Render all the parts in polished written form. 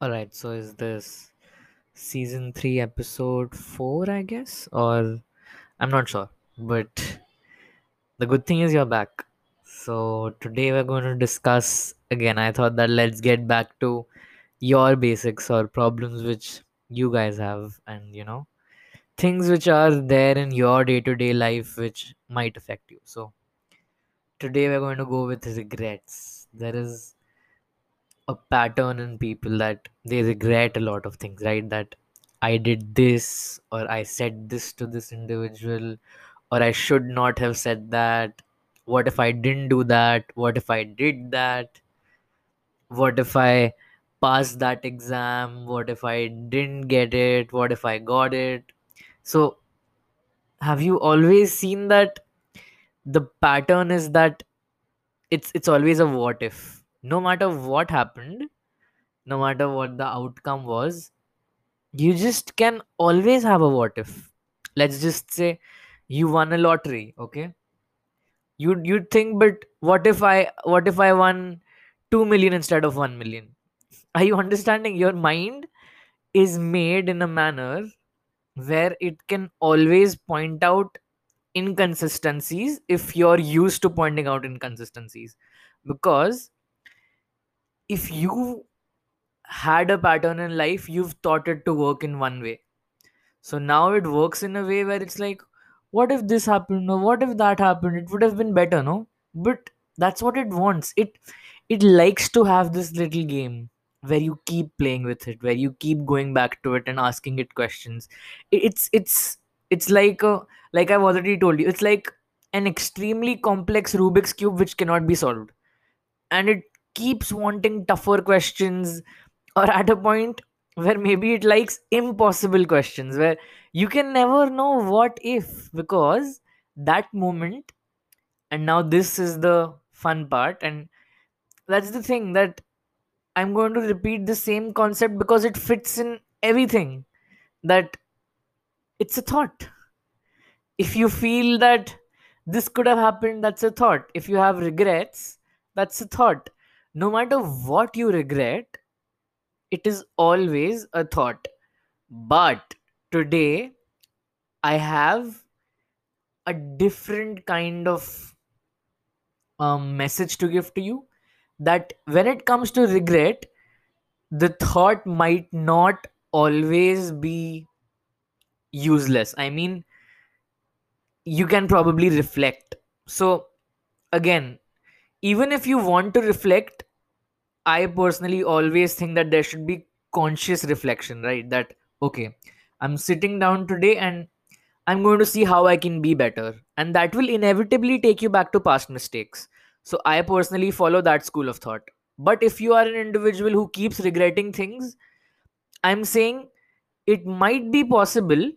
All right, so is this season 3, episode 4, I guess? Or I'm not sure. But the good thing is you're back. So today we're going to discuss again. I thought that let's get back to your basics or problems which you guys have, and things which are there in your day to day life which might affect you. So today we're going to go with regrets. There is a pattern in people that they regret a lot of things, right? That I did this, or I said this to this individual, or I should not have said that. What if I didn't do that? What if I did that? What if I passed that exam? What if I didn't get it? What if I got it? So, have you always seen that the pattern is that it's always a what if? No matter what happened, no matter what the outcome was, you just can always have a what if. Let's just say you won a lottery, okay? You'd think, but what if I won 2 million instead of 1 million? Are you understanding? Your mind is made in a manner where it can always point out inconsistencies if you're used to pointing out inconsistencies. Because if you had a pattern in life, you've taught it to work in one way. So now it works in a way where it's like, what if this happened, or what if that happened? It would have been better, no? But that's what it wants. It likes to have this little game where you keep playing with it, where you keep going back to it and asking it questions. It's like I've already told you, it's like an extremely complex Rubik's cube which cannot be solved, and it keeps wanting tougher questions, or at a point where maybe it likes impossible questions where you can never know what if, because that moment, and now this is the fun part, and that's the thing that I'm going to repeat the same concept because it fits in everything, that it's a thought. If you feel that this could have happened, that's a thought. If you have regrets, that's a thought. No matter what you regret, it is always a thought. But today, I have a different kind of message to give to you, that when it comes to regret, the thought might not always be useless. I mean, you can probably reflect. So, again, even if you want to reflect, I personally always think that there should be conscious reflection, right? That, okay, I'm sitting down today and I'm going to see how I can be better. And that will inevitably take you back to past mistakes. So I personally follow that school of thought. But if you are an individual who keeps regretting things, I'm saying it might be possible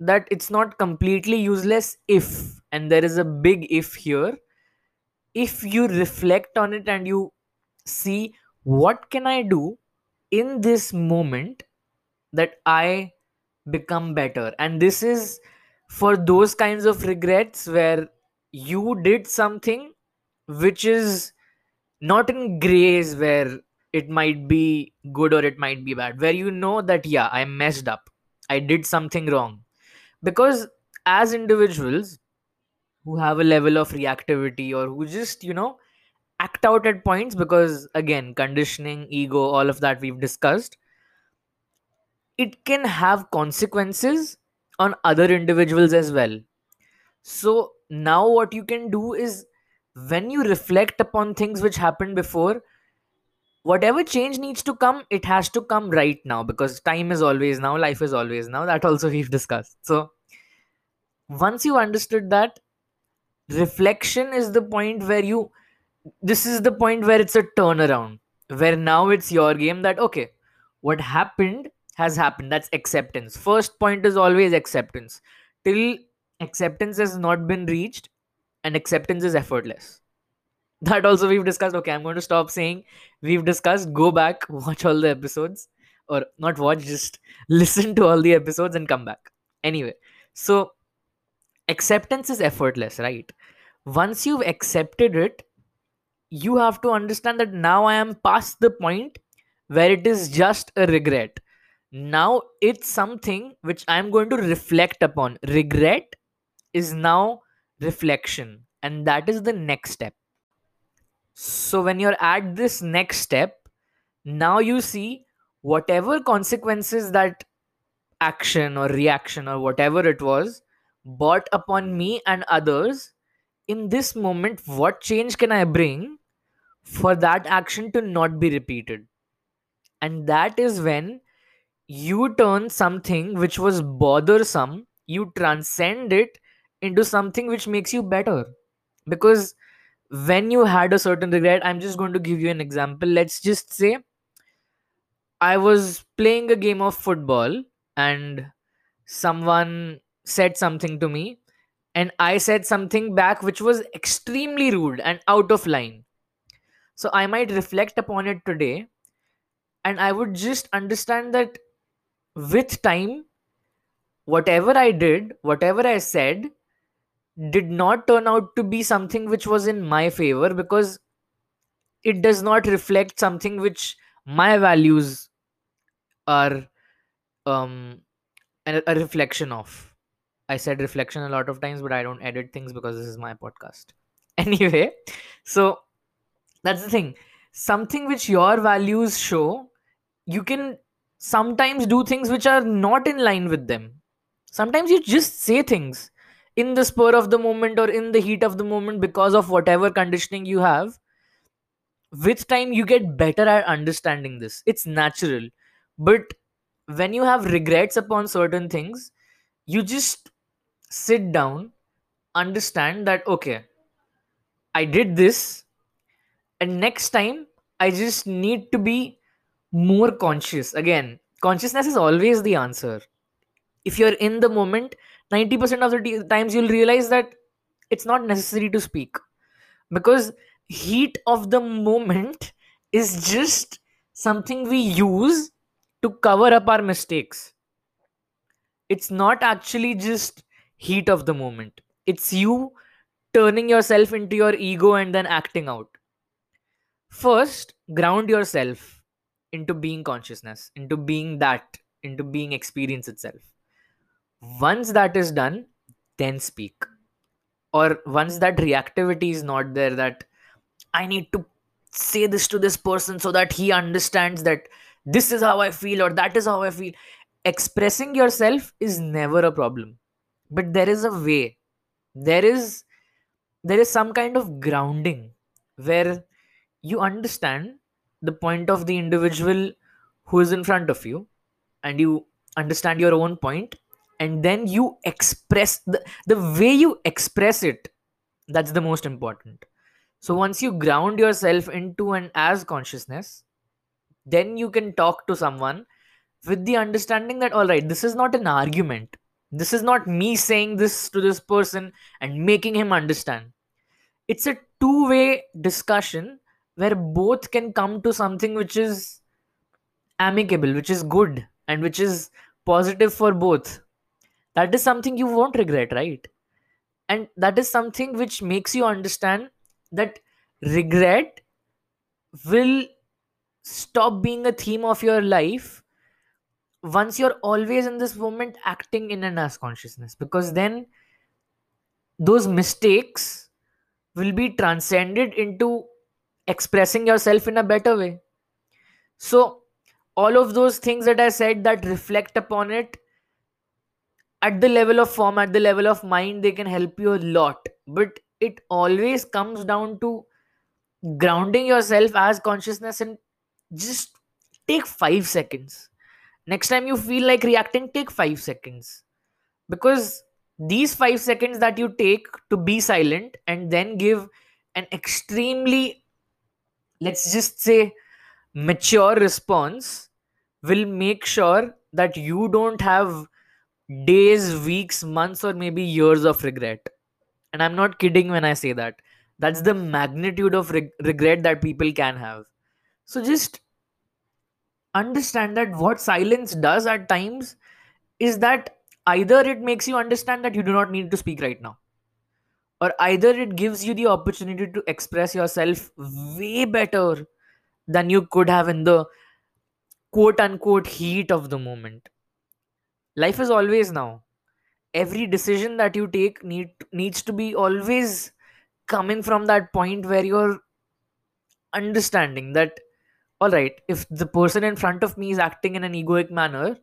that it's not completely useless if, and there is a big if here, if you reflect on it and you see, what can I do in this moment that I become better? And this is for those kinds of regrets where you did something which is not in grays, where it might be good or it might be bad, where you know that, yeah, I messed up, I did something wrong. Because as individuals who have a level of reactivity, or who just, act out at points, because again, conditioning, ego, all of that we've discussed, it can have consequences on other individuals as well. So now what you can do is, when you reflect upon things which happened before, whatever change needs to come, it has to come right now, because time is always now, life is always now. That also we've discussed. So once you understood that, reflection is the point where this is the point where it's a turnaround, where now it's your game, that okay, what happened has happened. That's acceptance. First point is always acceptance. Till acceptance has not been reached, and acceptance is effortless. That also we've discussed. Okay, I'm going to stop saying we've discussed. Go back, watch all the episodes, or not watch, just listen to all the episodes and come back. Anyway, so acceptance is effortless, right? Once you've accepted it, you have to understand that now I am past the point where it is just a regret. Now it's something which I'm going to reflect upon. Regret is now reflection, and that is the next step. So when you're at this next step, now you see whatever consequences that action or reaction or whatever it was brought upon me and others, in this moment, what change can I bring for that action to not be repeated? And that is when you turn something which was bothersome, you transcend it into something which makes you better. Because when you had a certain regret, I'm just going to give you an example. Let's just say I was playing a game of football and someone said something to me, and I said something back which was extremely rude and out of line. So I might reflect upon it today, and I would just understand that with time, whatever I did, whatever I said, did not turn out to be something which was in my favor, because it does not reflect something which my values are a reflection of. I said reflection a lot of times, but I don't edit things because this is my podcast. Anyway, so that's the thing. Something which your values show, you can sometimes do things which are not in line with them. Sometimes you just say things in the spur of the moment or in the heat of the moment because of whatever conditioning you have. With time, you get better at understanding this. It's natural. But when you have regrets upon certain things, you just sit down, understand that, okay, I did this, and next time I just need to be more conscious. Again, consciousness is always the answer. If you're in the moment, 90% of the times you'll realize that it's not necessary to speak, because heat of the moment is just something we use to cover up our mistakes. It's not actually just heat of the moment. It's you turning yourself into your ego and then acting out. First, ground yourself into being consciousness, into being that, into being experience itself. Once that is done, then speak. Or once that reactivity is not there, that I need to say this to this person so that he understands that this is how I feel or that is how I feel. Expressing yourself is never a problem. But there is a way. There is some kind of grounding where you understand the point of the individual who is in front of you, and you understand your own point, and then you express the way you express it. That's the most important. So once you ground yourself into and as consciousness, then you can talk to someone with the understanding that, all right, this is not an argument. This is not me saying this to this person and making him understand. It's a two-way discussion where both can come to something which is amicable, which is good, and which is positive for both. That is something you won't regret, right? And that is something which makes you understand that regret will stop being a theme of your life once you're always in this moment acting in and as consciousness, because then those mistakes will be transcended into expressing yourself in a better way. So all of those things that I said that reflect upon it at the level of form, at the level of mind, they can help you a lot. But it always comes down to grounding yourself as consciousness, and just take 5 seconds. Next time you feel like reacting, take 5 seconds. Because these 5 seconds that you take to be silent and then give an extremely, let's just say, mature response will make sure that you don't have days, weeks, months, or maybe years of regret. And I'm not kidding when I say that. That's the magnitude of regret that people can have. So just understand that what silence does at times is that either it makes you understand that you do not need to speak right now, or either it gives you the opportunity to express yourself way better than you could have in the quote unquote heat of the moment. Life is always now. Every decision that you take needs to be always coming from that point where you're understanding that, all right, if the person in front of me is acting in an egoic manner,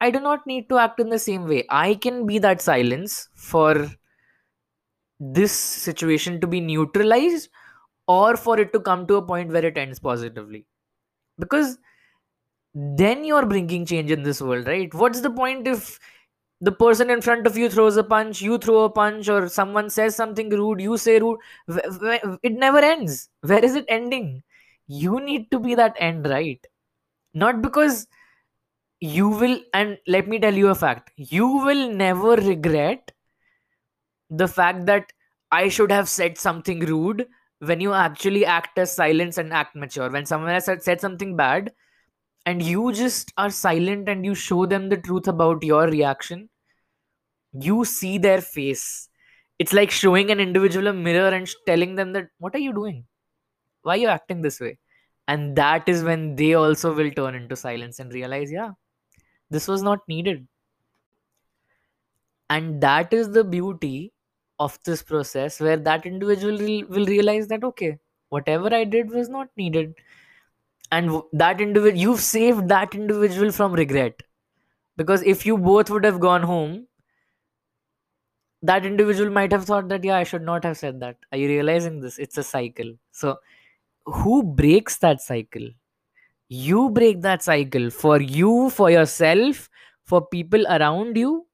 I do not need to act in the same way. I can be that silence for this situation to be neutralized or for it to come to a point where it ends positively. Because then you're bringing change in this world, right? What's the point if the person in front of you throws a punch, you throw a punch, or someone says something rude, you say rude? It never ends. Where is it ending? You need to be that end, right? Not because you will, and let me tell you a fact, you will never regret the fact that I should have said something rude when you actually act as silence and act mature. When someone has said something bad and you just are silent and you show them the truth about your reaction, you see their face. It's like showing an individual a mirror and telling them that, what are you doing? Why are you acting this way? And that is when they also will turn into silence and realize, yeah, this was not needed. And that is the beauty of this process, where that individual will realize that, okay, whatever I did was not needed. And that individual, you've saved that individual from regret. Because if you both would have gone home, that individual might have thought that, yeah, I should not have said that. Are you realizing this? It's a cycle. So who breaks that cycle? You break that cycle for you, for yourself, for people around you,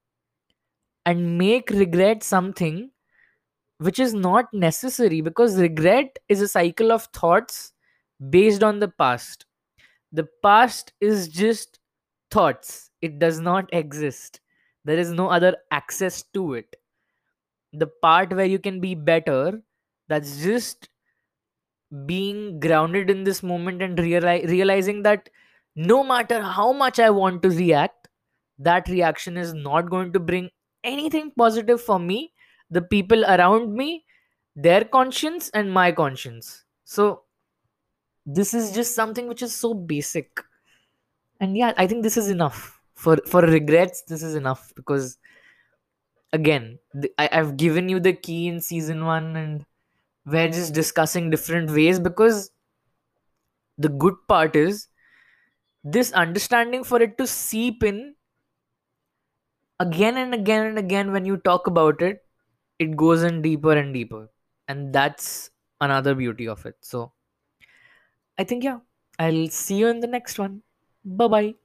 and make regret something which is not necessary, because regret is a cycle of thoughts based on the past. The past is just thoughts. It does not exist. There is no other access to it. The part where you can be better, that's just being grounded in this moment and realizing that no matter how much I want to react, that reaction is not going to bring anything positive for me, the people around me, their conscience, and my conscience. So this is just something which is so basic. And yeah, I think this is enough. For regrets, this is enough, because again, I've given you the key in season 1 and we're just discussing different ways, because the good part is this understanding for it to seep in again and again and again. When you talk about it, it goes in deeper and deeper. And that's another beauty of it. So I think, yeah, I'll see you in the next one. Bye-bye.